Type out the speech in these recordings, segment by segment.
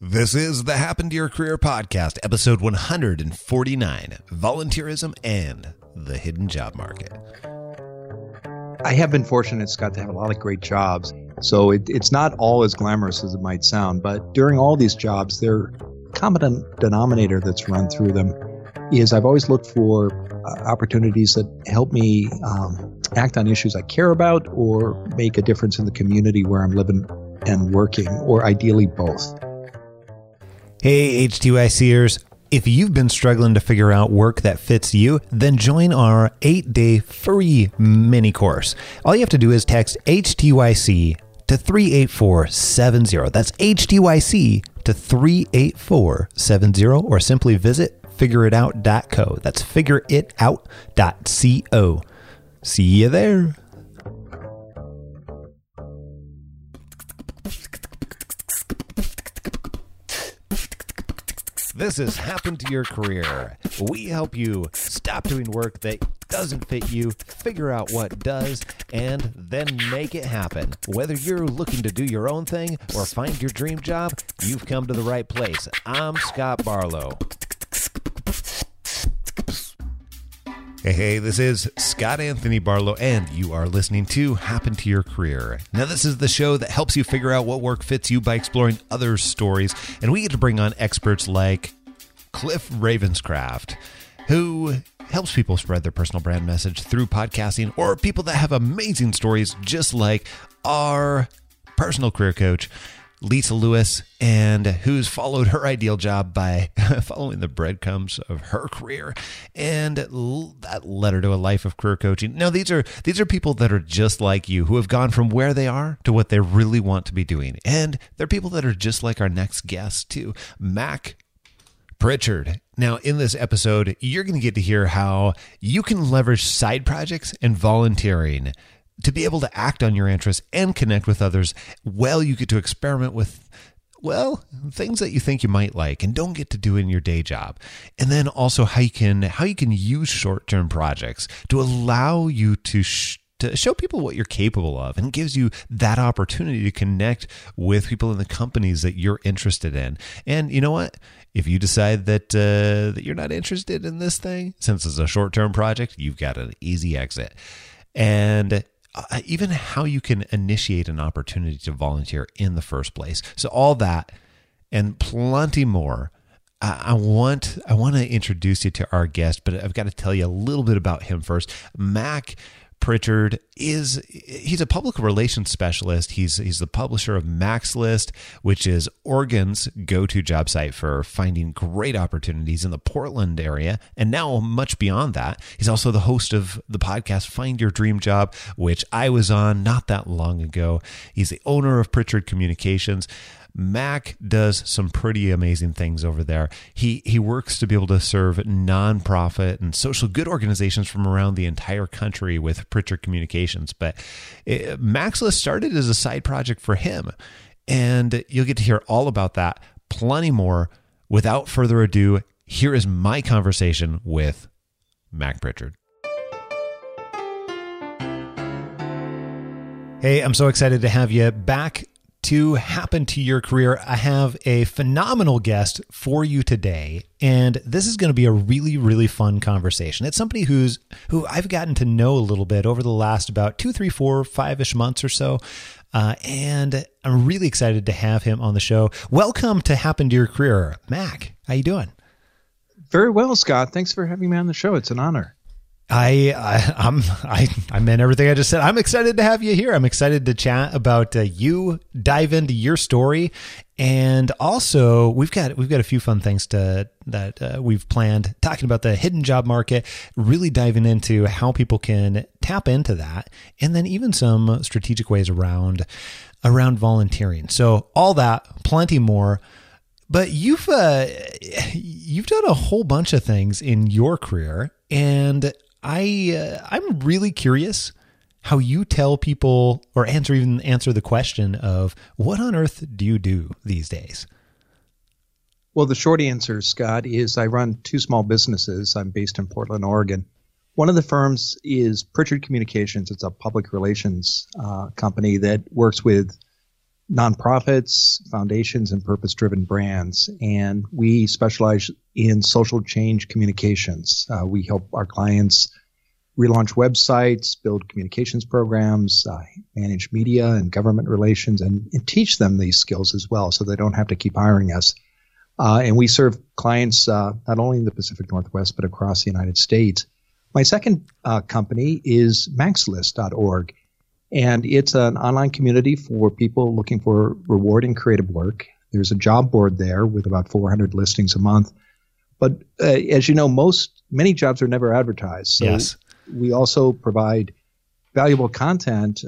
This is the Happen to Your Career podcast, episode 149, Volunteerism and the Hidden Job Market. I have been fortunate, Scott, to have a lot of great jobs. So it's not all as glamorous as it might sound, but during all these jobs, their common denominator that's run through them is I've always looked for opportunities that help me act on issues I care about or make a difference in the community where I'm living and working, or ideally both. Hey, HTYCers. If you've been struggling to figure out work that fits you, then join our 8-day free mini course. All you have to do is text HTYC to 38470. That's HTYC to 38470, or simply visit figureitout.co. That's figureitout.co. See you there. This has happened to your career. We help you stop doing work that doesn't fit you, figure out what does, and then make it happen. Whether you're looking to do your own thing or find your dream job, you've come to the right place. I'm Scott Barlow. Hey, this is Scott Anthony Barlow, and you are listening to Happen to Your Career. Now, this is the show that helps you figure out what work fits you by exploring other stories, and we get to bring on experts like Cliff Ravenscraft, who helps people spread their personal brand message through podcasting, or people that have amazing stories just like our personal career coach, Lisa Lewis, and who's followed her ideal job by following the breadcrumbs of her career, and that led her to a life of career coaching. Now, these are people that are just like you, who have gone from where they are to what they really want to be doing. And they're people that are just like our next guest too, Mac Pritchard. Now, in this episode, you're going to get to hear how you can leverage side projects and volunteering to be able to act on your interests and connect with others. Well, you get to experiment with, well, things that you think you might like and don't get to do in your day job. And then also how you can use short-term projects to allow you to show people what you're capable of, and gives you that opportunity to connect with people in the companies that you're interested in. And you know what? If you decide that you're not interested in this thing, since it's a short-term project, you've got an easy exit. And even how you can initiate an opportunity to volunteer in the first place. So all that and plenty more. I want to introduce you to our guest, but I've got to tell you a little bit about him first. Mac Pritchard he's a public relations specialist. He's the publisher of Mac's List, which is Oregon's go-to job site for finding great opportunities in the Portland area, and now much beyond that. He's also the host of the podcast Find Your Dream Job, which I was on not that long ago. He's the owner of Pritchard Communications. Mac does some pretty amazing things over there. He works to be able to serve nonprofit and social good organizations from around the entire country with Pritchard Communications. But Mac's List started as a side project for him, and you'll get to hear all about that, plenty more. Without further ado, here is my conversation with Mac Pritchard. Hey, I'm so excited to have you back to Happen to Your Career. I have a phenomenal guest for you today, and this is going to be a really, really fun conversation. It's somebody who I've gotten to know a little bit over the last about 2, 3, 4, 5-ish months or so, and I'm really excited to have him on the show. Welcome to Happen to Your Career, Mac. How you doing? Very well, Scott. Thanks for having me on the show. It's an honor. I meant everything I just said. I'm excited to have you here. I'm excited to chat about you, dive into your story, and also we've got a few fun things that we've planned, talking about the hidden job market, really diving into how people can tap into that, and then even some strategic ways around volunteering. So all that, plenty more. But you've done a whole bunch of things in your career, and I'm really curious how you tell people or answer the question of what on earth do you do these days? Well, the short answer, Scott, is I run 2 small businesses. I'm based in Portland, Oregon. One of the firms is Pritchard Communications. It's a public relations company that works with nonprofits, foundations, and purpose-driven brands. And we specialize in social change communications. We help our clients relaunch websites, build communications programs, manage media and government relations, and teach them these skills as well so they don't have to keep hiring us. And we serve clients not only in the Pacific Northwest, but across the United States. My second company is maxlist.org, and it's an online community for people looking for reward in creative work. There's a job board there with about 400 listings a month. But as you know, many jobs are never advertised. So yes. We also provide valuable content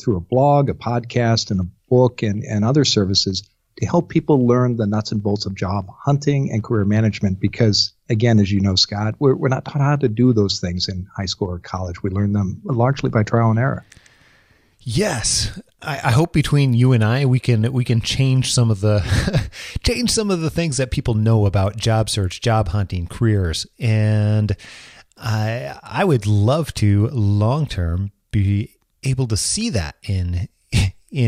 through a blog, a podcast, and a book, and other services to help people learn the nuts and bolts of job hunting and career management. Because, again, as you know, Scott, we're not taught how to do those things in high school or college. We learn them largely by trial and error. Yes, I hope between you and I, we can change some of the things that people know about job search, job hunting, careers, and I would love to long term be able to see that in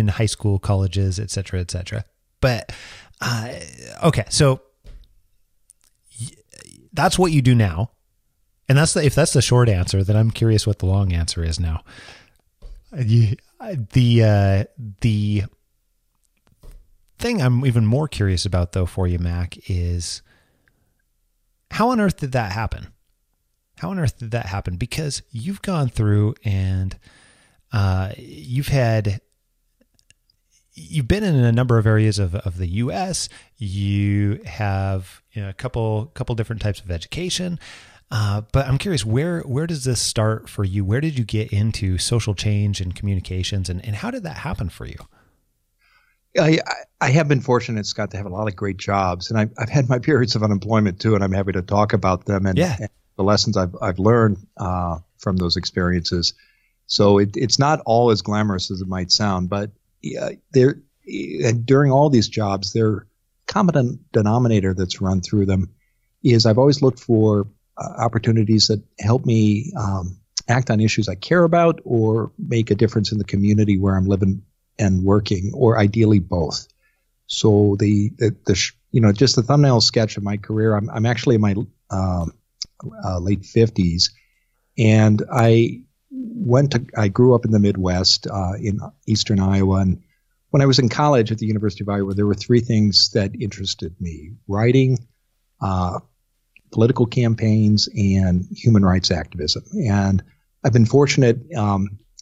high school, colleges, et cetera, et cetera. But okay, so that's what you do now, and if that's the short answer, then I'm curious what the long answer is now. The thing I'm even more curious about, though, for you, Mac, is how on earth did that happen? Because you've gone through and you've been in a number of areas of the U.S. You have a couple different types of education. But I'm curious, where does this start for you? Where did you get into social change and communications, and how did that happen for you? I have been fortunate, Scott, to have a lot of great jobs, and I've had my periods of unemployment too, and I'm happy to talk about them and the lessons I've learned from those experiences. So it's not all as glamorous as it might sound, but during all these jobs, their common denominator that's run through them is I've always looked for opportunities that help me act on issues I care about or make a difference in the community where I'm living and working, or ideally both. So just the thumbnail sketch of my career, I'm actually in my late 50s, and I grew up in the Midwest in Eastern Iowa, and when I was in college at the University of Iowa, there were three things that interested me: writing, political campaigns, and human rights activism. And I've been fortunate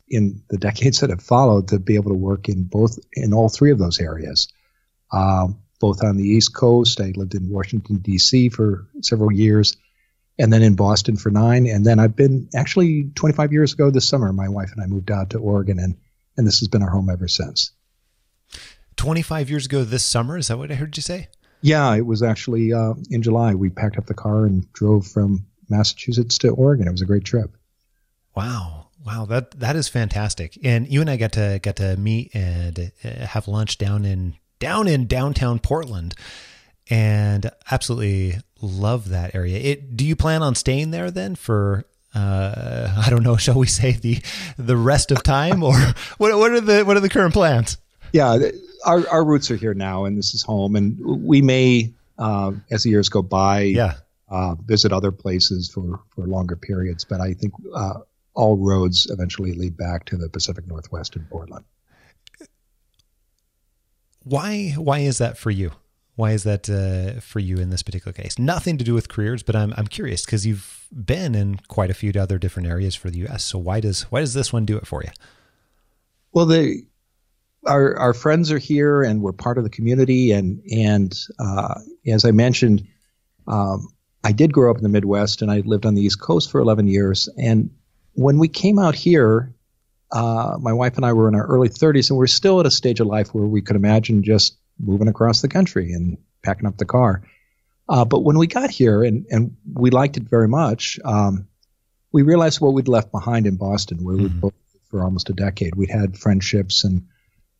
in the decades that have followed to be able to work in all three of those areas, both on the East Coast. I lived in Washington, DC for several years, and then in Boston for 9. And then I've been, actually 25 years ago this summer, my wife and I moved out to Oregon, and this has been our home ever since. 25 years ago this summer, is that what I heard you say? Yeah, it was actually in July. We packed up the car and drove from Massachusetts to Oregon. It was a great trip. Wow, that is fantastic. And you and I got to meet and have lunch down in downtown Portland, and absolutely love that area. Do you plan on staying there then for I don't know, shall we say the rest of time, or what are the current plans? Yeah. Our roots are here now, and this is home. And we may, as the years go by, visit other places for longer periods. But I think all roads eventually lead back to the Pacific Northwest and Portland. Why is that for you? Why is that for you in this particular case? Nothing to do with careers, but I'm curious because you've been in quite a few other different areas for the U.S. So why does this one do it for you? Well, Our friends are here, and we're part of the community. And as I mentioned, I did grow up in the Midwest, and I lived on the East Coast for 11 years. And when we came out here, my wife and I were in our early 30s, and we're still at a stage of life where we could imagine just moving across the country and packing up the car. But when we got here, and we liked it very much, we realized what we'd left behind in Boston, where we'd both lived for almost a decade. We'd had friendships and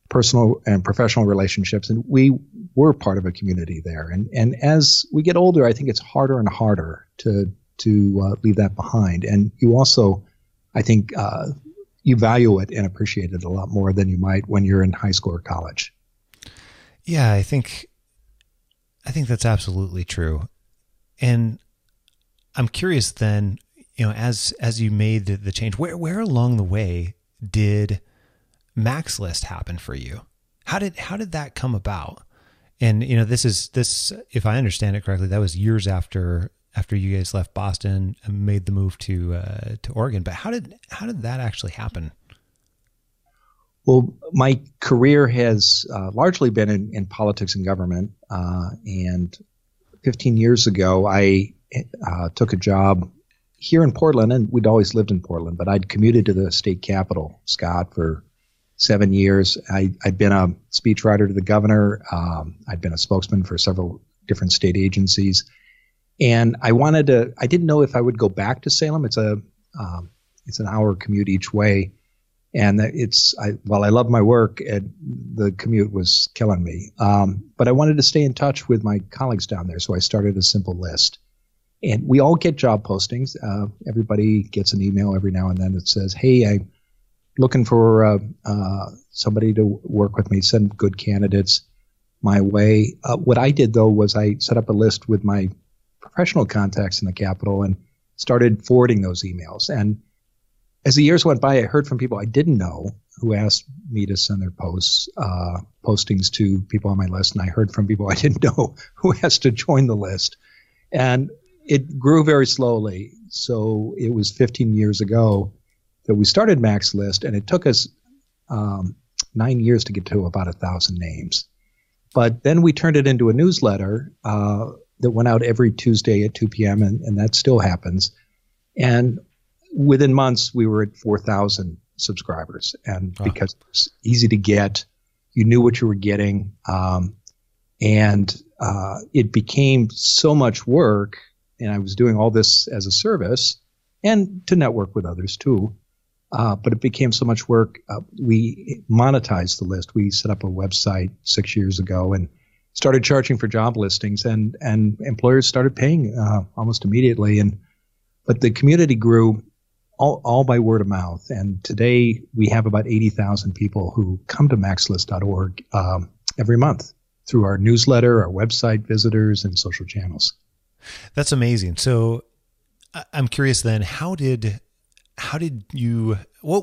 personal and professional relationships, and we were part of a community there. And as we get older, I think it's harder and harder to leave that behind. And you also, I think, you value it and appreciate it a lot more than you might when you're in high school or college. Yeah, I think that's absolutely true. And I'm curious then, you know, as you made the change, where along the way did Mac's List happen for you? How did that come about? And, you know, this, if I understand it correctly, that was years after you guys left Boston and made the move to Oregon. But how did that actually happen? Well, my career has largely been in politics and government. And 15 years ago, I took a job here in Portland, and we'd always lived in Portland, but I'd commuted to the state capital, Scott, for 7 years. I'd been a speechwriter to the governor. I'd been a spokesman for several different state agencies. And I didn't know if I would go back to Salem. It's an hour commute each way. And while I love my work, the commute was killing me. But I wanted to stay in touch with my colleagues down there. So I started a simple list. And we all get job postings. Everybody gets an email every now and then that says, hey, I'm looking for somebody to work with me, send good candidates my way. What I did, though, was I set up a list with my professional contacts in the Capitol and started forwarding those emails. And as the years went by, I heard from people I didn't know who asked me to send their postings to people on my list. And I heard from people I didn't know who asked to join the list. And it grew very slowly. So it was 15 years ago that we started Mac's List, and it took us 9 years to get to about 1,000 names. But then we turned it into a newsletter that went out every Tuesday at 2 p.m., and that still happens. And within months, we were at 4,000 subscribers, and because it was easy to get, you knew what you were getting, and it became so much work, and I was doing all this as a service and to network with others too, but it became so much work. We monetized the list. We set up a website 6 years ago and started charging for job listings, and employers started paying almost immediately. But the community grew all by word of mouth. And today we have about 80,000 people who come to maxlist.org every month through our newsletter, our website visitors, and social channels. That's amazing. So I'm curious then, what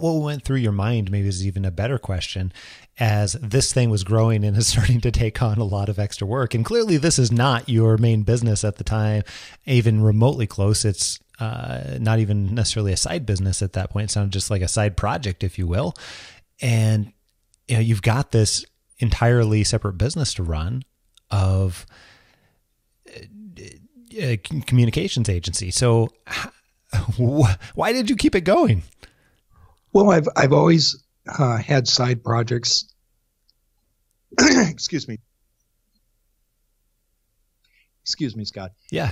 went through your mind, maybe is even a better question, as this thing was growing and is starting to take on a lot of extra work. And clearly this is not your main business at the time, even remotely close. It's not even necessarily a side business at that point. It sounded just like a side project, if you will. And you know, you've got this entirely separate business to run of a communications agency. So why did you keep it going? Well, I've always had side projects. Excuse me, Scott. Yeah.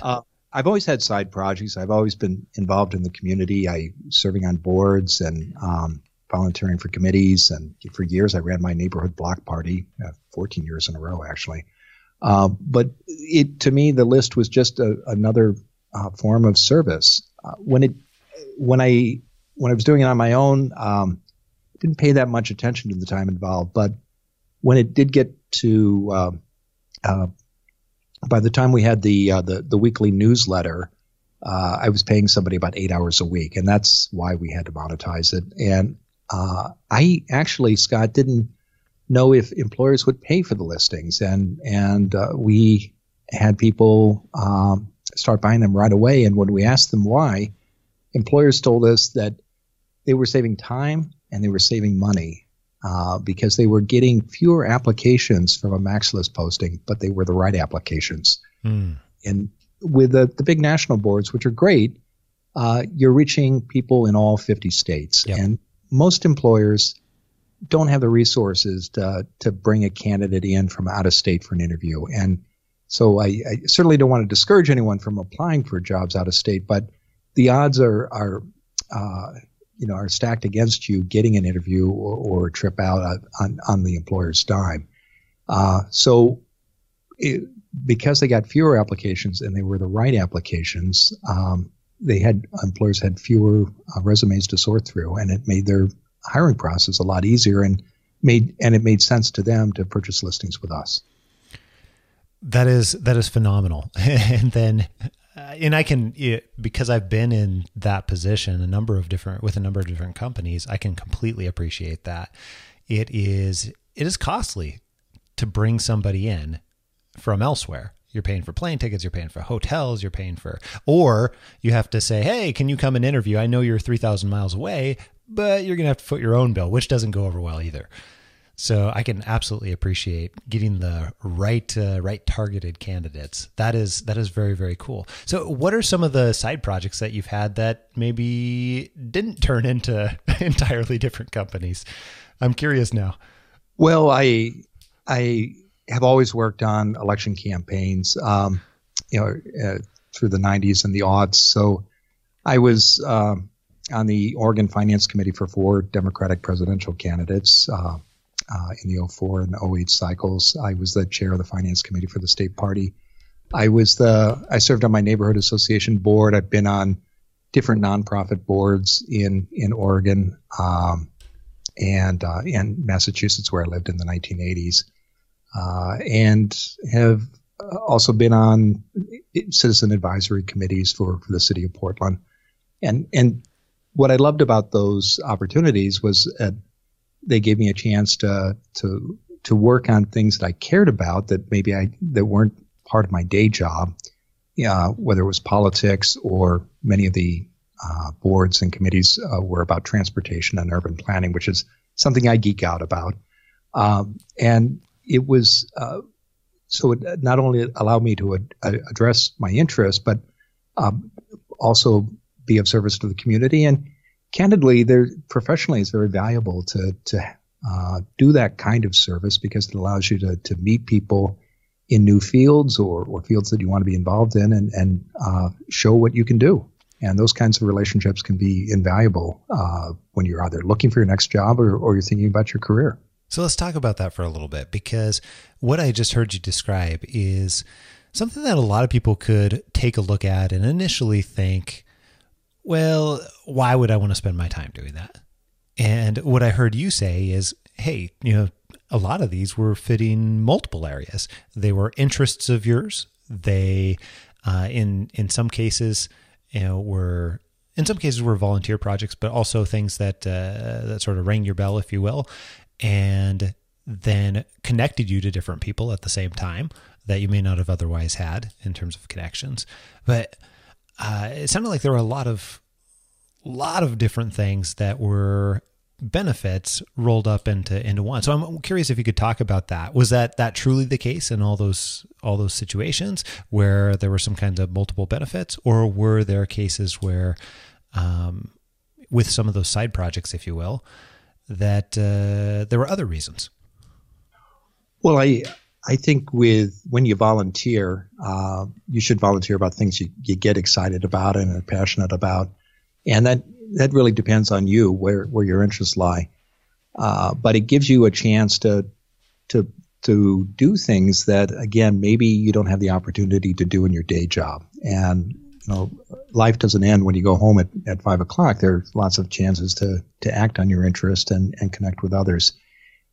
I've always had side projects. I've always been involved in the community. I serving on boards and volunteering for committees. And for years, I ran my neighborhood block party, 14 years in a row, actually. But to me, the list was just another form of service. When I was doing it on my own, didn't pay that much attention to the time involved. But when it did get to by the time we had the weekly newsletter, I was paying somebody about 8 hours a week, and that's why we had to monetize it. And I actually, Scott, didn't know if employers would pay for the listings, and we had people start buying them right away. And when we asked them why, employers told us that they were saving time and they were saving money. Because they were getting fewer applications from a Mac's List posting, but they were the right applications. Mm. And with the big national boards, which are great, you're reaching people in all 50 states. Yep. And most employers don't have the resources to bring a candidate in from out of state for an interview. And so I certainly don't want to discourage anyone from applying for jobs out of state, but the odds are stacked against you getting an interview or a trip out on the employer's dime. So because they got fewer applications and they were the right applications, employers had fewer resumes to sort through, and it made their hiring process a lot easier, and it made sense to them to purchase listings with us. That is phenomenal. And then, and I can, because I've been in that position with a number of different companies, I can completely appreciate that. It is costly to bring somebody in from elsewhere. You're paying for plane tickets, you're paying for hotels, you're paying for, or you have to say, hey, can you come and interview? I know you're 3,000 miles away, but you're going to have to foot your own bill, which doesn't go over well either. So I can absolutely appreciate getting the right targeted candidates. That is very, very cool. So what are some of the side projects that you've had that maybe didn't turn into entirely different companies? I'm curious now. Well, I have always worked on election campaigns, through the 90s and the aughts. So I was on the Oregon Finance Committee for 4 Democratic presidential candidates. In the 2004 and 2008 cycles, I was the chair of the Finance Committee for the state party. I served on my neighborhood association board. I've been on different nonprofit boards in Oregon and Massachusetts, where I lived in the 1980s, and have also been on citizen advisory committees for the city of Portland. And what I loved about those opportunities was they gave me a chance to work on things that I cared about that maybe that weren't part of my day job, whether it was politics or many of the boards and committees were about transportation and urban planning, which is something I geek out about. And it was so it not only allowed me to address my interests, but also be of service to the community. And candidly, professionally, it's very valuable to do that kind of service because it allows you to meet people in new fields or fields that you want to be involved in and show what you can do. And those kinds of relationships can be invaluable when you're either looking for your next job or you're thinking about your career. So let's talk about that for a little bit, because what I just heard you describe is something that a lot of people could take a look at and initially think, well, why would I want to spend my time doing that? And what I heard you say is, hey, a lot of these were fitting multiple areas. They were interests of yours. They, in some cases, were volunteer projects, but also things that sort of rang your bell, if you will, and then connected you to different people at the same time that you may not have otherwise had in terms of connections. But it sounded like there were a lot of different things that were benefits rolled up into one. So I'm curious if you could talk about that. Was that truly the case in all those situations where there were some kinds of multiple benefits, or were there cases where, with some of those side projects, if you will, that there were other reasons? Well, I think when you volunteer, you should volunteer about things you get excited about and are passionate about. And that really depends on you, where your interests lie. But it gives you a chance to do things that, again, maybe you don't have the opportunity to do in your day job. And life doesn't end when you go home at 5:00. There's lots of chances to act on your interest and connect with others.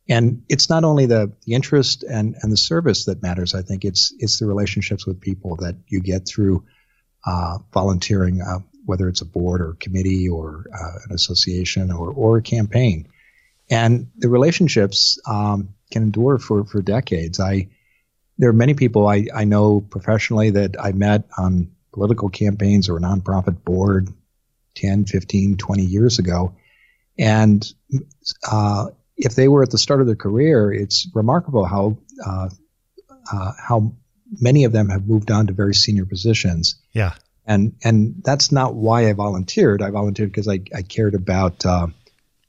And it's not only the interest and the service that matters. I think it's the relationships with people that you get through volunteering, whether it's a board or a committee or an association or a campaign. And the relationships can endure for decades. There are many people I know professionally that I met on political campaigns or a nonprofit board 10, 15, 20 years ago. And if they were at the start of their career, it's remarkable how many of them have moved on to very senior positions. Yeah, and that's not why I volunteered. I volunteered because I cared about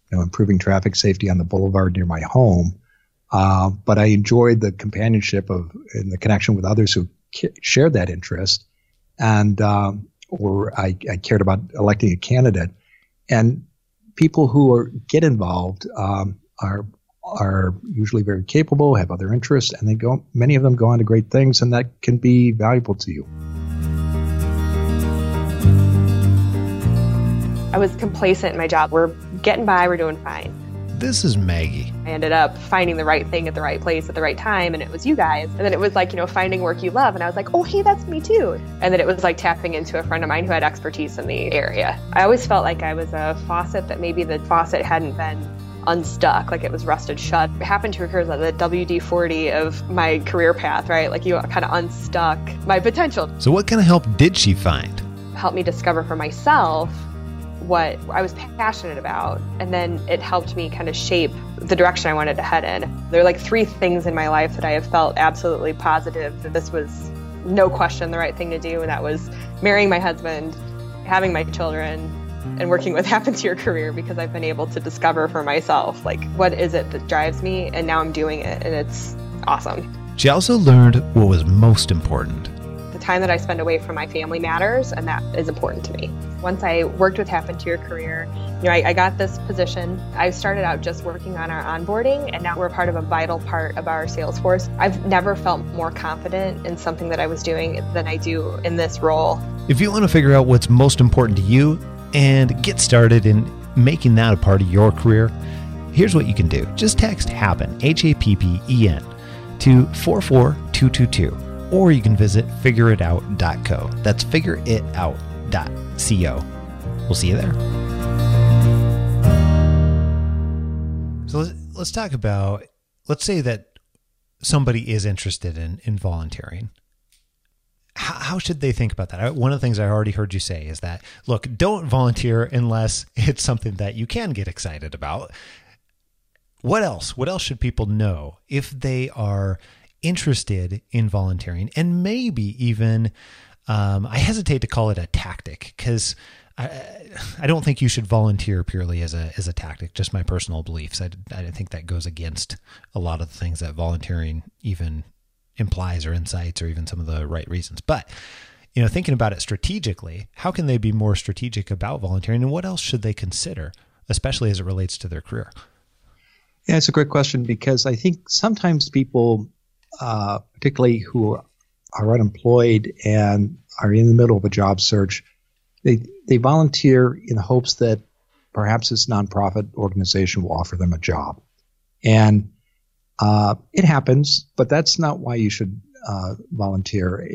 improving traffic safety on the boulevard near my home. But I enjoyed the companionship and the connection with others who shared that interest, and I cared about electing a candidate, and people who get involved are usually very capable, have other interests, and many of them go on to great things, and that can be valuable to you. I was complacent in my job. We're getting by, we're doing fine. this is Maggie. I ended up finding the right thing at the right place at the right time, and it was you guys. And then it was like, you know, finding work you love. And I was like, oh, hey, that's me too. And then it was like tapping into a friend of mine who had expertise in the area. I always felt like I was a faucet, that maybe the faucet hadn't been unstuck, like it was rusted shut. It happened to occur like the WD-40 of my career path, right? Like you kind of unstuck my potential. So what kind of help did she find? Helped me discover for myself what I was passionate about, and then it helped me kind of shape the direction I wanted to head in. There are like three things in my life that I have felt absolutely positive that this was no question the right thing to do, and that was marrying my husband, having my children, and working with Happen to Your Career, because I've been able to discover for myself, like, what is it that drives me, and now I'm doing it, and it's awesome. She also learned what was most important. The time that I spend away from my family matters, and that is important to me. Once I worked with Happen to Your Career, you know, I got this position. I started out just working on our onboarding, and now we're part of a vital part of our sales force. I've never felt more confident in something that I was doing than I do in this role. If you want to figure out what's most important to you, and get started in making that a part of your career, here's what you can do. Just text HAPPEN, H-A-P-P-E-N, to 44222, or you can visit figureitout.co. That's figureitout.co. We'll see you there. So let's talk about, let's say that somebody is interested in volunteering. How should they think about that? One of the things I already heard you say is that, look, don't volunteer unless it's something that you can get excited about. What else? What else should people know if they are interested in volunteering? And maybe even, I hesitate to call it a tactic, because I don't think you should volunteer purely as a tactic, just my personal beliefs. I think that goes against a lot of the things that volunteering even implies or insights, or even some of the right reasons. But, you know, thinking about it strategically, how can they be more strategic about volunteering, and what else should they consider, especially as it relates to their career? Yeah, it's a great question, because I think sometimes people, particularly who are unemployed and are in the middle of a job search, they volunteer in hopes that perhaps this nonprofit organization will offer them a job. And it happens, but that's not why you should volunteer.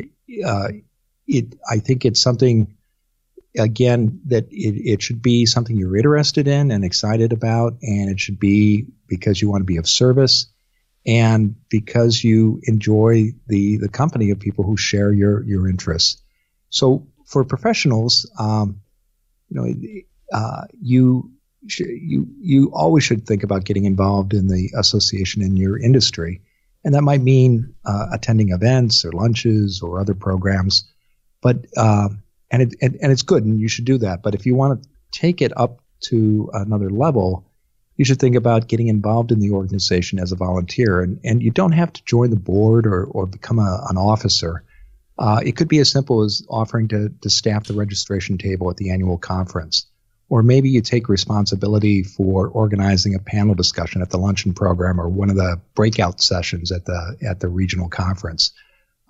I think it's something, again, that it should be something you're interested in and excited about, and it should be because you want to be of service and because you enjoy the company of people who share your interests. So for professionals, you always should think about getting involved in the association in your industry. And that might mean attending events or lunches or other programs. But and it's good, and you should do that. But if you want to take it up to another level, you should think about getting involved in the organization as a volunteer. And you don't have to join the board or become an officer. It could be as simple as offering to staff the registration table at the annual conference. Or maybe you take responsibility for organizing a panel discussion at the luncheon program or one of the breakout sessions at the regional conference.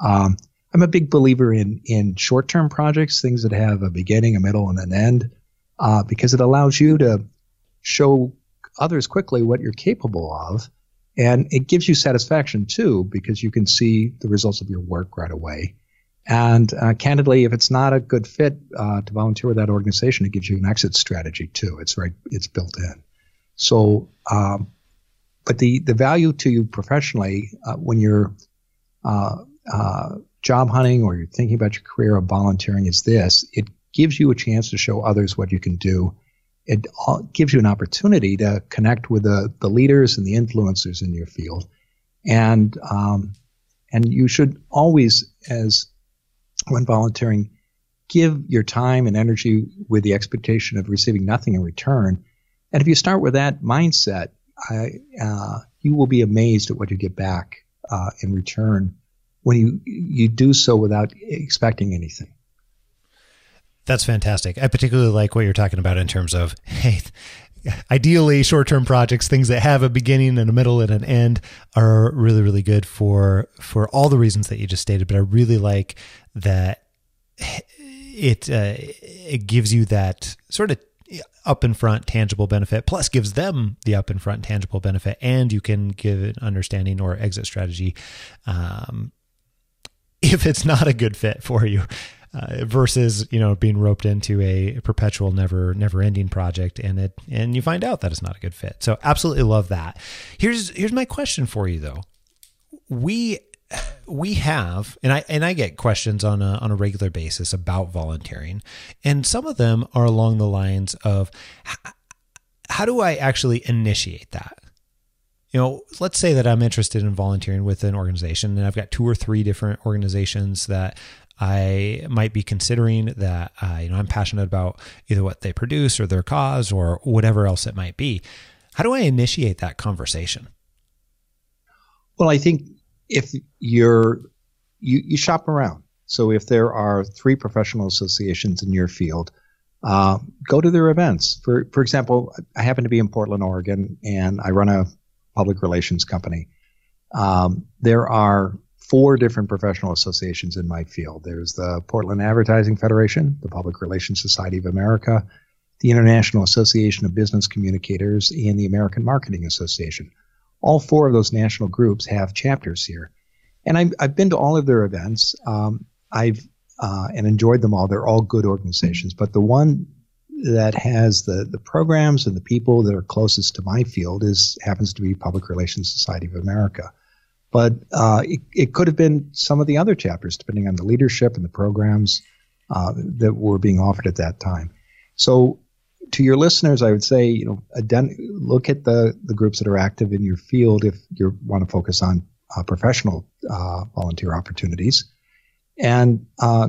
I'm a big believer in short-term projects, things that have a beginning, a middle, and an end, because it allows you to show others quickly what you're capable of. And it gives you satisfaction, too, because you can see the results of your work right away. And candidly, if it's not a good fit to volunteer with that organization, it gives you an exit strategy too. It's right, it's built in. So, but the value to you professionally when you're job hunting or you're thinking about your career of volunteering is this: it gives you a chance to show others what you can do. It gives you an opportunity to connect with the leaders and the influencers in your field, and you should always, as when volunteering, give your time and energy with the expectation of receiving nothing in return. And if you start with that mindset, you will be amazed at what you get back in return when you do so without expecting anything. That's fantastic. I particularly like what you're talking about in terms of, hey, ideally short-term projects, things that have a beginning and a middle and an end are really, really good for all the reasons that you just stated. But I really like that it gives you that sort of up in front tangible benefit, plus gives them the up in front tangible benefit, and you can give an understanding or exit strategy if it's not a good fit for you, versus, you know, being roped into a perpetual never ending project and you find out that it's not a good fit. So absolutely love that. Here's my question for you though. We have, and I get questions on a regular basis about volunteering, and some of them are along the lines of, how do I actually initiate that? You know, let's say that I'm interested in volunteering with an organization, and I've got 2 or 3 different organizations that I might be considering that, you know, I'm passionate about either what they produce or their cause or whatever else it might be. How do I initiate that conversation? Well, I think if you shop around. So if there are 3 professional associations in your field, go to their events. For example, I happen to be in Portland, Oregon, and I run a public relations company. There are 4 different professional associations in my field. There's the Portland Advertising Federation, the Public Relations Society of America, the International Association of Business Communicators, and the American Marketing Association. All 4 of those national groups have chapters here. And I've been to all of their events. And enjoyed them all. They're all good organizations. But the one that has the programs and the people that are closest to my field happens to be Public Relations Society of America. But it could have been some of the other chapters, depending on the leadership and the programs that were being offered at that time. So to your listeners, I would say, you know, look at the groups that are active in your field if you want to focus on professional volunteer opportunities, and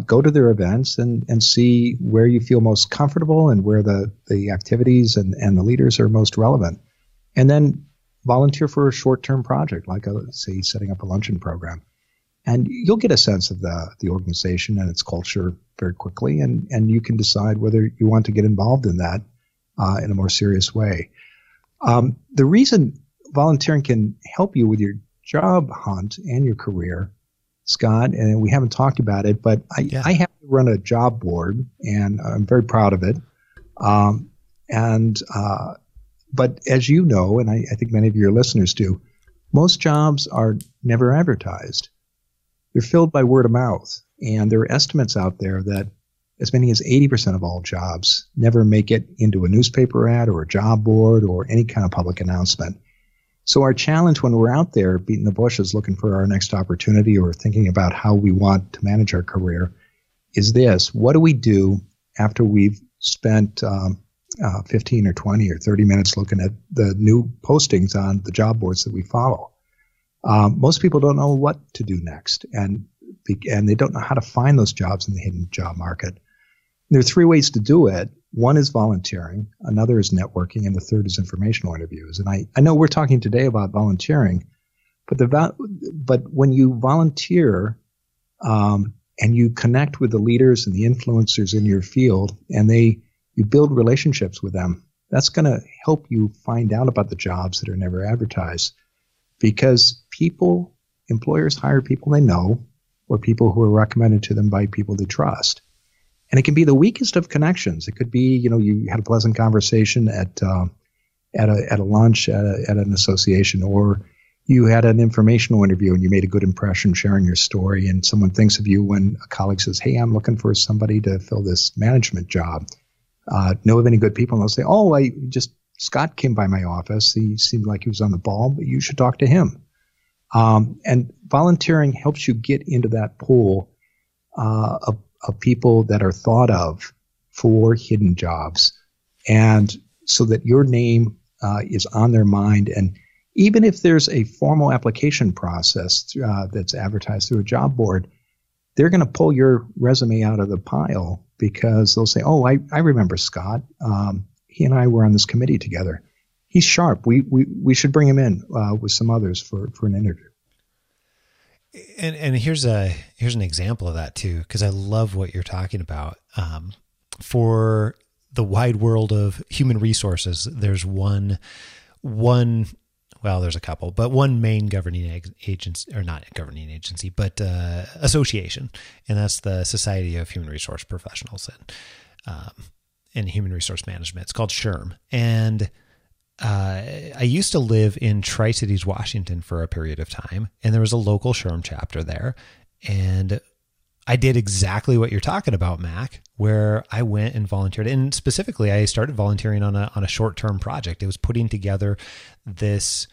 go to their events and see where you feel most comfortable and where the activities and the leaders are most relevant. And then volunteer for a short-term project, like, say, setting up a luncheon program. And you'll get a sense of the organization and its culture very quickly, and you can decide whether you want to get involved in that in a more serious way. The reason volunteering can help you with your job hunt and your career, Scott, and we haven't talked about it, but I have to run a job board, and I'm very proud of it. But as you know, and I think many of your listeners do, most jobs are never advertised. They're filled by word of mouth. And there are estimates out there that as many as 80% of all jobs never make it into a newspaper ad or a job board or any kind of public announcement. So our challenge when we're out there beating the bushes looking for our next opportunity or thinking about how we want to manage our career is this. What do we do after we've spent 15 or 20 or 30 minutes looking at the new postings on the job boards that we follow? Most people don't know what to do next, and they don't know how to find those jobs in the hidden job market. There are 3 ways to do it. One is volunteering, another is networking, and the third is informational interviews. And I know we're talking today about volunteering, but when you volunteer and you connect with the leaders and the influencers in your field, and you build relationships with them, that's going to help you find out about the jobs that are never advertised. Because employers hire people they know or people who are recommended to them by people they trust. And it can be the weakest of connections. It could be, you know, you had a pleasant conversation at a lunch at an association, or you had an informational interview and you made a good impression sharing your story, and someone thinks of you when a colleague says, hey, I'm looking for somebody to fill this management job. Know of any good people? And they'll say, oh, Scott came by my office. He seemed like he was on the ball, but you should talk to him. And volunteering helps you get into that pool of people that are thought of for hidden jobs, and so that your name is on their mind. And even if there's a formal application process that's advertised through a job board, they're going to pull your resume out of the pile because they'll say, oh, I remember Scott. He and I were on this committee together. He's sharp. We should bring him in with some others for an interview. And here's an example of that too, because I love what you're talking about. For the wide world of human resources, there's one. Well, there's a couple, but one main governing agency, or not governing agency, but association, and that's the Society of Human Resource Professionals. And in human resource management. It's called SHRM. And I used to live in Tri-Cities, Washington for a period of time, and there was a local SHRM chapter there. And I did exactly what you're talking about, Mac, where I went and volunteered. And specifically, I started volunteering on a short-term project. It was putting together this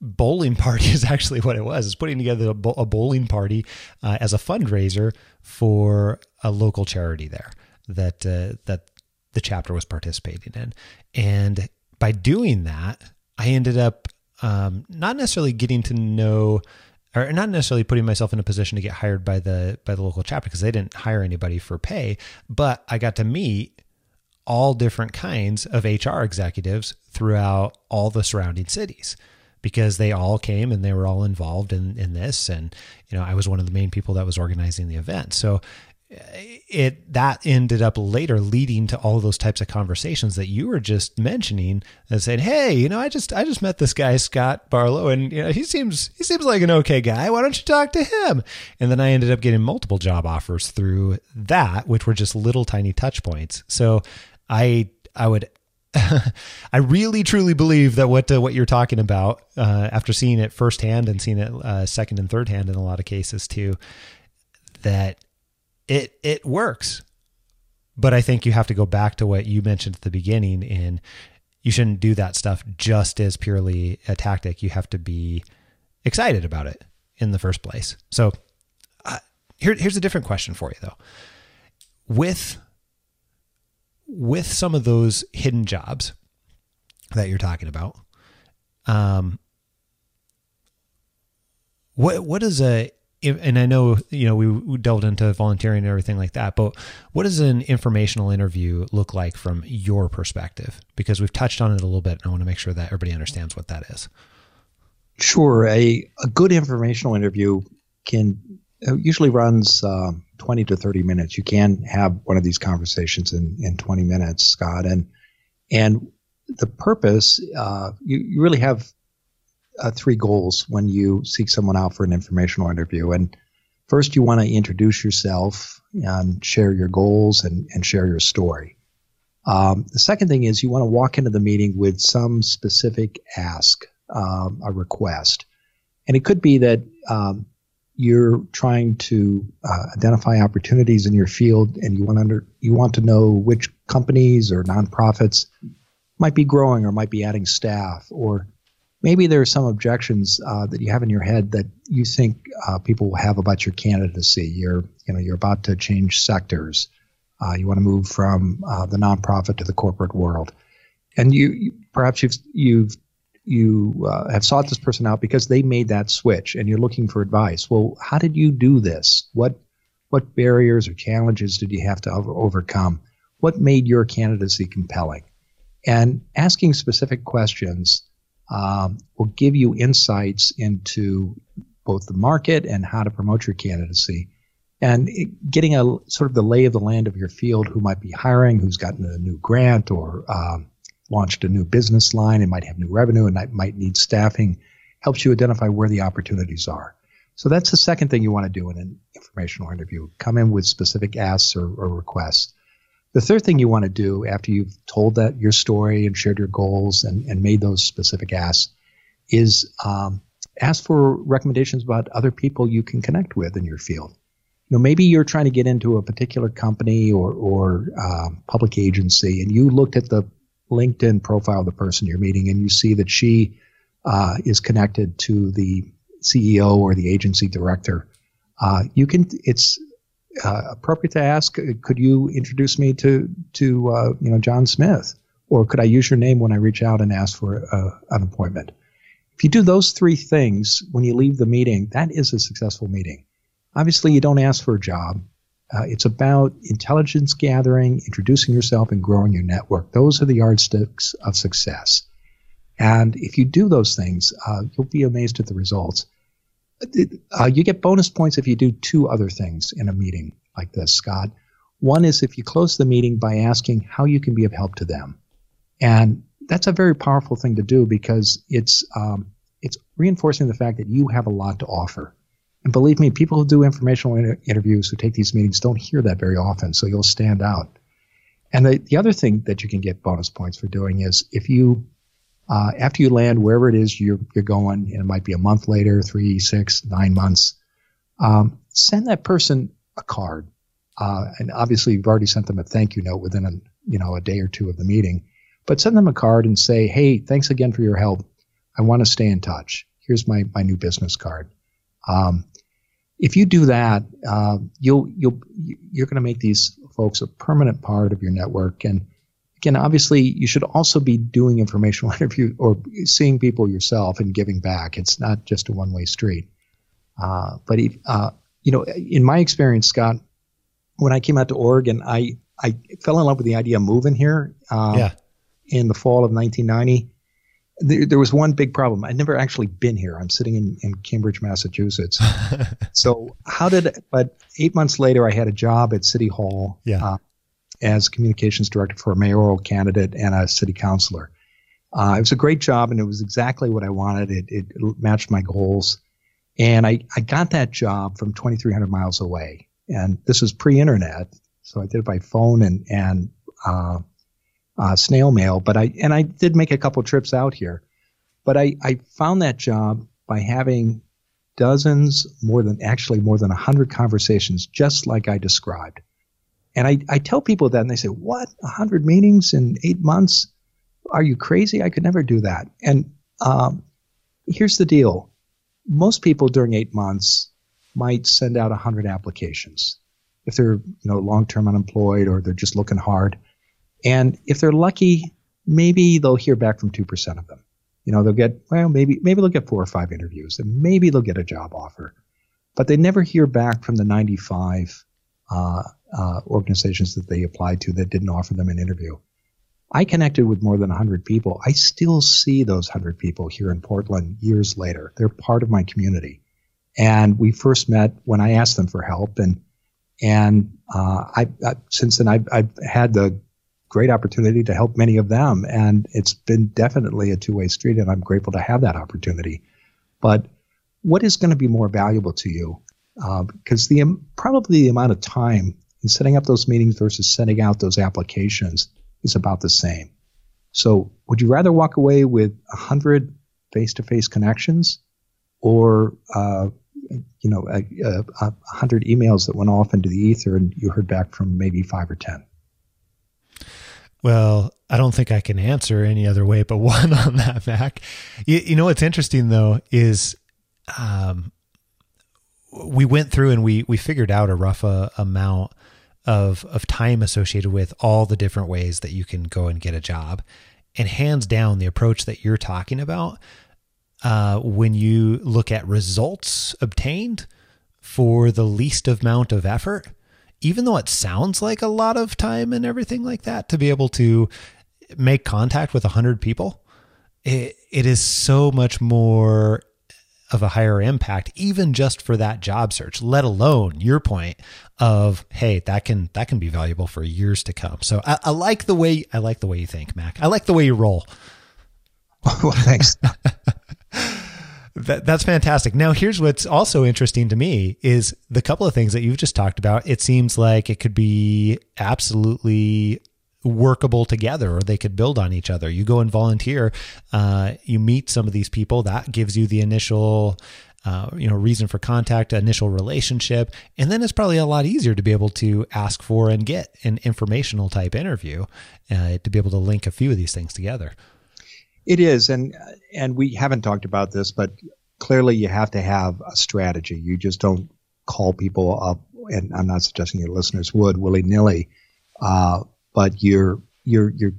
bowling party is actually what it was. It's putting together a bowling party as a fundraiser for a local charity there that that the chapter was participating in. And by doing that, I ended up not necessarily getting to know, or not necessarily putting myself in a position to get hired by the local chapter, because they didn't hire anybody for pay, but I got to meet all different kinds of HR executives throughout all the surrounding cities, because they all came and they were all involved in this. And, you know, I was one of the main people that was organizing the event. So that ended up later leading to all those types of conversations that you were just mentioning, and saying, hey, you know, I just met this guy, Scott Barlow, and you know, he seems like an okay guy. Why don't you talk to him? And then I ended up getting multiple job offers through that, which were just little tiny touch points. So I really, truly believe that what you're talking about, after seeing it firsthand and seeing it second and third hand in a lot of cases too, that it works. But I think you have to go back to what you mentioned at the beginning, and you shouldn't do that stuff just as purely a tactic. You have to be excited about it in the first place. So here's a different question for you though. With some of those hidden jobs that you're talking about, what is a, and I know, you know, we delved into volunteering and everything like that, but what does an informational interview look like from your perspective? Because we've touched on it a little bit, and I want to make sure that everybody understands what that is. Sure. A good informational interview usually runs 20 to 30 minutes. You can have one of these conversations in 20 minutes, Scott. And the purpose, you really have three goals when you seek someone out for an informational interview. And first, you want to introduce yourself and share your goals and share your story. The second thing is you want to walk into the meeting with some specific ask, a request. And it could be that you're trying to identify opportunities in your field, and you want to know which companies or nonprofits might be growing or might be adding staff, or maybe there are some objections that you have in your head that you think people will have about your candidacy. You're about to change sectors. You want to move from the nonprofit to the corporate world, and you have sought this person out because they made that switch, and you're looking for advice. Well, how did you do this? What barriers or challenges did you have to overcome? What made your candidacy compelling? And asking specific questions will give you insights into both the market and how to promote your candidacy, and getting a sort of the lay of the land of your field, who might be hiring, who's gotten a new grant, or launched a new business line and might have new revenue and might need staffing, helps you identify where the opportunities are. So that's the second thing you want to do in an informational interview. Come in with specific asks or requests. The third thing you want to do after you've told that your story and shared your goals and made those specific asks is ask for recommendations about other people you can connect with in your field. You know, maybe you're trying to get into a particular company or public agency, and you looked at the LinkedIn profile of the person you're meeting, and you see that she is connected to the CEO or the agency director. It's appropriate to ask, could you introduce me to John Smith, or could I use your name when I reach out and ask for an appointment? If you do those three things when you leave the meeting, that is a successful meeting. Obviously, you don't ask for a job. It's about intelligence gathering, introducing yourself, and growing your network. Those are the yardsticks of success. And if you do those things, you'll be amazed at the results. You get bonus points if you do two other things in a meeting like this, Scott. One is if you close the meeting by asking how you can be of help to them. And that's a very powerful thing to do, because it's reinforcing the fact that you have a lot to offer. And believe me, people who do informational interviews, who take these meetings, don't hear that very often, so you'll stand out. And the other thing that you can get bonus points for doing is if you, after you land wherever it is you're going, and it might be a month later, 3, 6, 9 months, send that person a card. And obviously you've already sent them a thank you note within a day or two of the meeting, but send them a card and say, hey, thanks again for your help. I want to stay in touch. Here's my new business card. If you do that, you're going to make these folks a permanent part of your network. And again, obviously, you should also be doing informational interviews or seeing people yourself and giving back. It's not just a one-way street. But if, in my experience, Scott, when I came out to Oregon, I fell in love with the idea of moving here in the fall of 1990. There was one big problem. I'd never actually been here. I'm sitting in Cambridge, Massachusetts. But 8 months later, I had a job at City Hall as communications director for a mayoral candidate and a city councilor. It was a great job, and it was exactly what I wanted. It matched my goals. And I got that job from 2,300 miles away. And this was pre-internet, so I did it by phone and snail mail, but I did make a couple trips out here, but I found that job by having more than 100 conversations, just like I described. And I tell people that, and they say, what, 100 meetings in 8 months? Are you crazy? I could never do that. And here's the deal. Most people during 8 months might send out 100 applications if they're long-term unemployed or they're just looking hard. And if they're lucky, maybe they'll hear back from 2% of them. They'll get, maybe they'll get 4 or 5 interviews, and maybe they'll get a job offer. But they never hear back from the 95 organizations that they applied to that didn't offer them an interview. I connected with more than 100 people. I still see those 100 people here in Portland years later. They're part of my community. And we first met when I asked them for help. And since then, I've had the great opportunity to help many of them. And it's been definitely a two-way street, and I'm grateful to have that opportunity. But what is going to be more valuable to you? Because probably the amount of time in setting up those meetings versus sending out those applications is about the same. So would you rather walk away with 100 face-to-face connections or 100 emails that went off into the ether and you heard back from maybe 5 or 10? Well, I don't think I can answer any other way but one on that, Mac. You know what's interesting, though, is we went through and we figured out a rough amount of time associated with all the different ways that you can go and get a job. And hands down, the approach that you're talking about, when you look at results obtained for the least amount of effort, even though it sounds like a lot of time and everything like that, to be able to make contact with 100 people, it is so much more of a higher impact, even just for that job search, let alone your point of, hey, that can be valuable for years to come. So I like the way you think, Mac. I like the way you roll. Well, thanks. That's fantastic. Now, here's what's also interesting to me is the couple of things that you've just talked about. It seems like it could be absolutely workable together, or they could build on each other. You go and volunteer, you meet some of these people. That gives you the initial, reason for contact, initial relationship, and then it's probably a lot easier to be able to ask for and get an informational type interview to be able to link a few of these things together. It is, and we haven't talked about this, but clearly you have to have a strategy. You just don't call people up, and I'm not suggesting your listeners would willy-nilly, but you're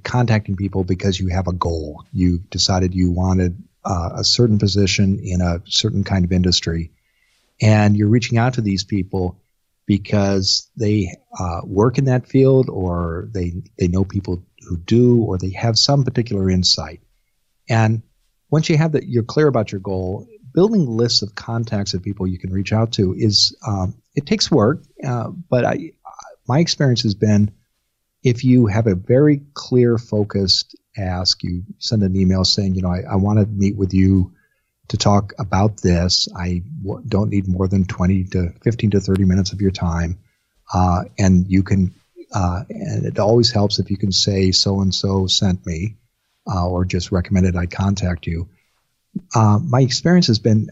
contacting people because you have a goal. You decided you wanted a certain position in a certain kind of industry, and you're reaching out to these people because they work in that field, or they know people who do, or they have some particular insight. And once you have that, you're clear about your goal. Building lists of contacts of people you can reach out to is it takes work, but my experience has been if you have a very clear, focused ask, you send an email saying, I want to meet with you to talk about this. I don't need more than 20 to 15 to 30 minutes of your time, and you can And it always helps if you can say so-and-so sent me or just recommended I contact you. My experience has been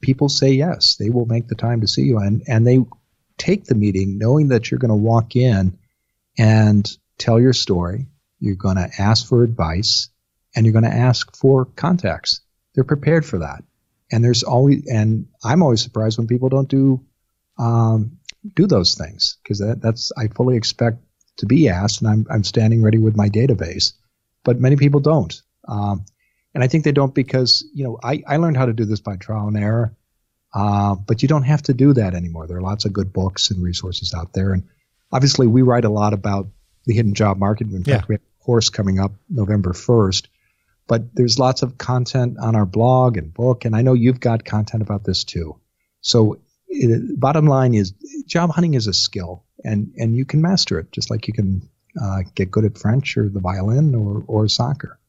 people say yes. They will make the time to see you. And they take the meeting knowing that you're going to walk in and tell your story. You're going to ask for advice, and you're going to ask for contacts. They're prepared for that. And there's always, and I'm always surprised when people don't do those things, because that's I fully expect to be asked, and I'm standing ready with my database. But many people don't, and I think they don't because I learned how to do this by trial and error. But you don't have to do that anymore. There are lots of good books and resources out there, and obviously we write a lot about the hidden job market. In fact, we have a course coming up November 1st. But there's lots of content on our blog and book, and I know you've got content about this too. So bottom line is job hunting is a skill, and you can master it, just like you can get good at French or the violin or soccer.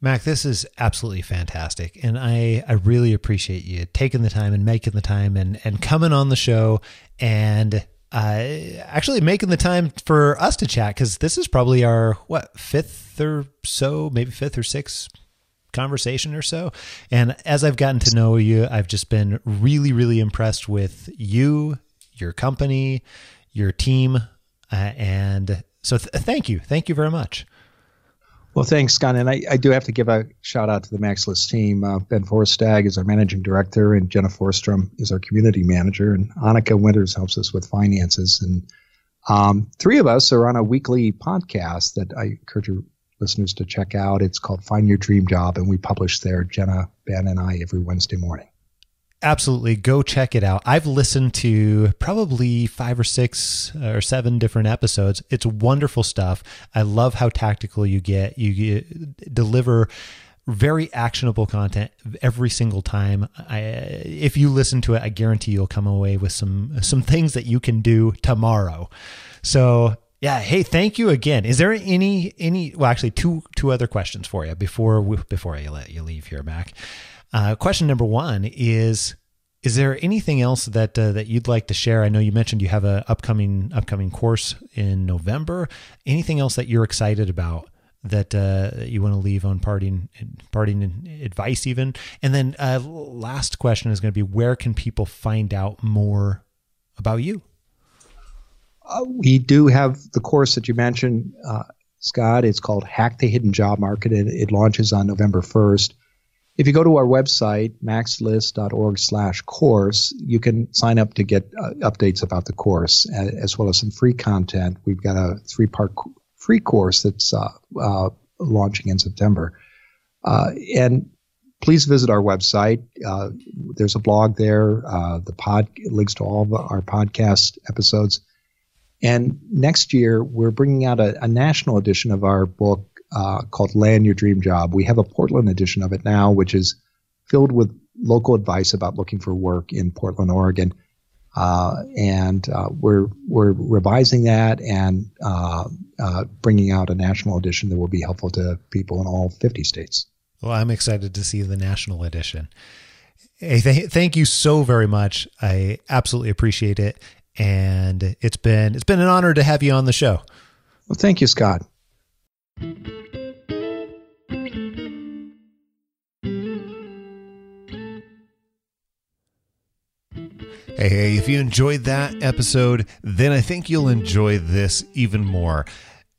Mac, this is absolutely fantastic, and I really appreciate you taking the time and making the time and coming on the show and actually making the time for us to chat, because this is probably our, fifth or sixth conversation or so. And as I've gotten to know you, I've just been really, really impressed with you, your company, your team. And so thank you. Thank you very much. Well, thanks, Scott. And I do have to give a shout out to the Mac's List team. Ben Forstag is our managing director, and Jenna Forstrom is our community manager, and Annika Winters helps us with finances. And three of us are on a weekly podcast that I encourage your listeners to check out. It's called Find Your Dream Job, and we publish there, Jenna, Ben, and I, every Wednesday morning. Absolutely. Go check it out. I've listened to probably 5 or 6 or 7 different episodes. It's wonderful stuff. I love how tactical you get. You deliver very actionable content every single time. If you listen to it, I guarantee you'll come away with some things that you can do tomorrow. So yeah. Hey, thank you again. Is there any, well, actually two other questions for you before I let you leave here, Mac. Question number one is there anything else that you'd like to share? I know you mentioned you have an upcoming course in November. Anything else that you're excited about that you want to leave on parting advice even? And then last question is going to be, where can people find out more about you? We do have the course that you mentioned, Scott. It's called Hack the Hidden Job Market. It launches on November 1st. If you go to our website, maxlist.org/course, you can sign up to get updates about the course, as well as some free content. We've got a 3-part free course that's launching in September. And please visit our website. There's a blog there, links to all of our podcast episodes. And next year, we're bringing out a national edition of our book, called Land Your Dream Job. We have a Portland edition of it now, which is filled with local advice about looking for work in Portland, Oregon. And we're revising that and bringing out a national edition that will be helpful to people in all 50 states. Well, I'm excited to see the national edition. Hey, thank you so very much. I absolutely appreciate it. And it's been an honor to have you on the show. Well, thank you, Scott. Hey, if you enjoyed that episode, then I think you'll enjoy this even more.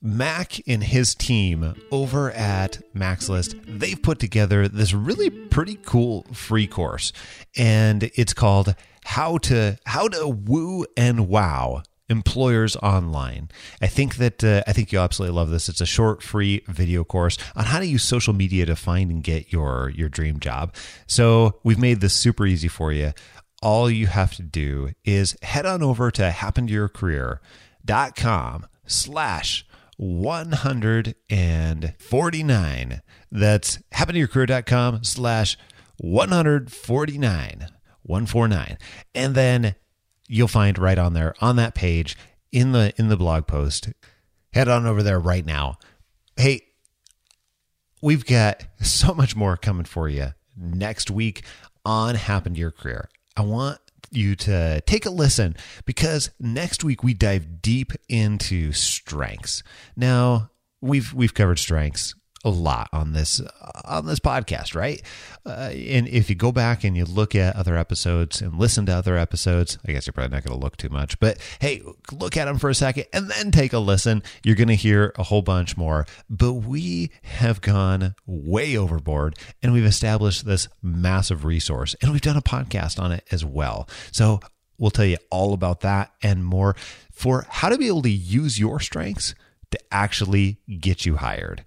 Mac and his team over at Mac's List, they've put together this really pretty cool free course, and it's called How to Woo and Wow Employers Online. I think you'll absolutely love this. It's a short, free video course on how to use social media to find and get your dream job. So we've made this super easy for you. All you have to do is head on over to happentoyourcareer.com/149. That's happentoyourcareer.com/149, 149. And then you'll find right on there, on that page, in the blog post. Head on over there right now. Hey, we've got so much more coming for you next week on Happen to Your Career. I want you to take a listen, because next week we dive deep into strengths. Now, we've covered strengths a lot on this podcast, right? And if you go back and you look at other episodes and listen to other episodes, I guess you're probably not going to look too much, but hey, look at them for a second and then take a listen. You're going to hear a whole bunch more, but we have gone way overboard and we've established this massive resource and we've done a podcast on it as well. So we'll tell you all about that and more for how to be able to use your strengths to actually get you hired.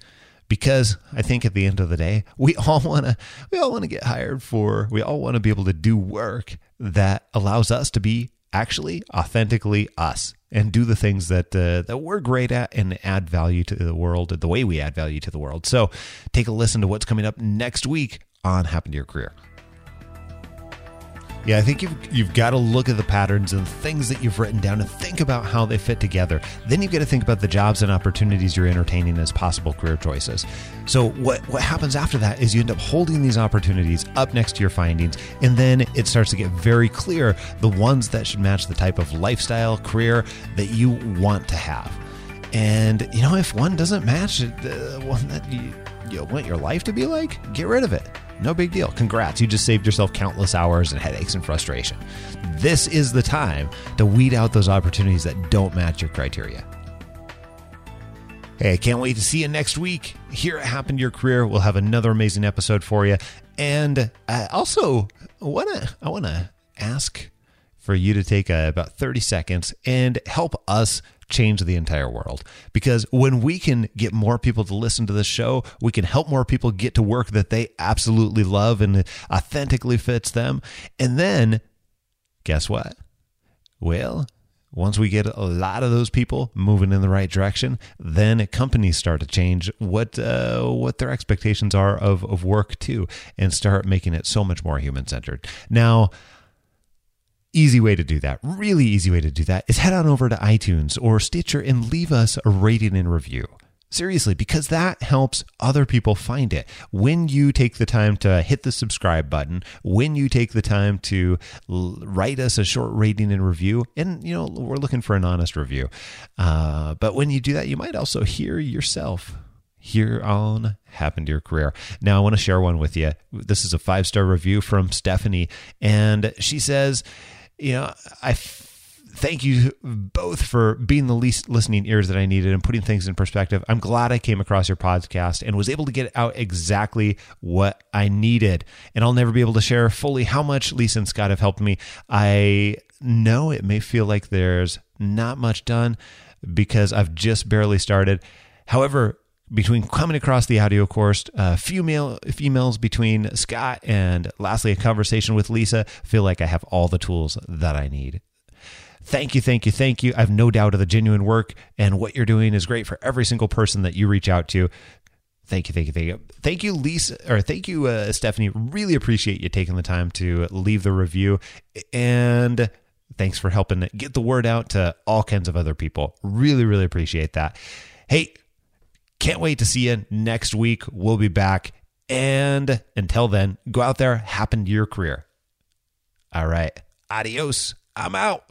Because I think at the end of the day, we all want to get hired for, we all want to be able to do work that allows us to be actually authentically us and do the things that we're great at and add value to the world, the way we add value to the world. So take a listen to what's coming up next week on Happen to Your Career. Yeah, I think you've got to look at the patterns and things that you've written down and think about how they fit together. Then you've got to think about the jobs and opportunities you're entertaining as possible career choices. So what happens after that is you end up holding these opportunities up next to your findings, and then it starts to get very clear the ones that should match the type of lifestyle, career that you want to have. And, you know, if one doesn't match the one that you want your life to be like, get rid of it. No big deal. Congrats. You just saved yourself countless hours and headaches and frustration. This is the time to weed out those opportunities that don't match your criteria. Hey, I can't wait to see you next week. Here at Happen to Your Career, we'll have another amazing episode for you. And I also want to ask for you to take about 30 seconds and help us change the entire world. Because when we can get more people to listen to this show, we can help more people get to work that they absolutely love and authentically fits them. And then guess what? Well, once we get a lot of those people moving in the right direction, then companies start to change what their expectations are of work too, and start making it so much more human-centered. Now, really easy way to do that is head on over to iTunes or Stitcher and leave us a rating and review. Seriously, because that helps other people find it. When you take the time to hit the subscribe button, when you take the time to write us a short rating and review, and you know we're looking for an honest review, but when you do that, you might also hear yourself here on Happen to Your Career. Now, I want to share one with you. This is a 5-star review from Stephanie, and she says, you know, thank you both for being the least listening ears that I needed and putting things in perspective. I'm glad I came across your podcast and was able to get out exactly what I needed. And I'll never be able to share fully how much Lisa and Scott have helped me. I know it may feel like there's not much done because I've just barely started. However, between coming across the audio course, a few females between Scott, and lastly, a conversation with Lisa, feel like I have all the tools that I need. Thank you. I have no doubt of the genuine work, and what you're doing is great for every single person that you reach out to. Thank you. Thank you, Lisa, or thank you, Stephanie. Really appreciate you taking the time to leave the review, and thanks for helping get the word out to all kinds of other people. Really, really appreciate that. Hey, can't wait to see you next week. We'll be back. And until then, go out there, happen to your career. All right. Adios. I'm out.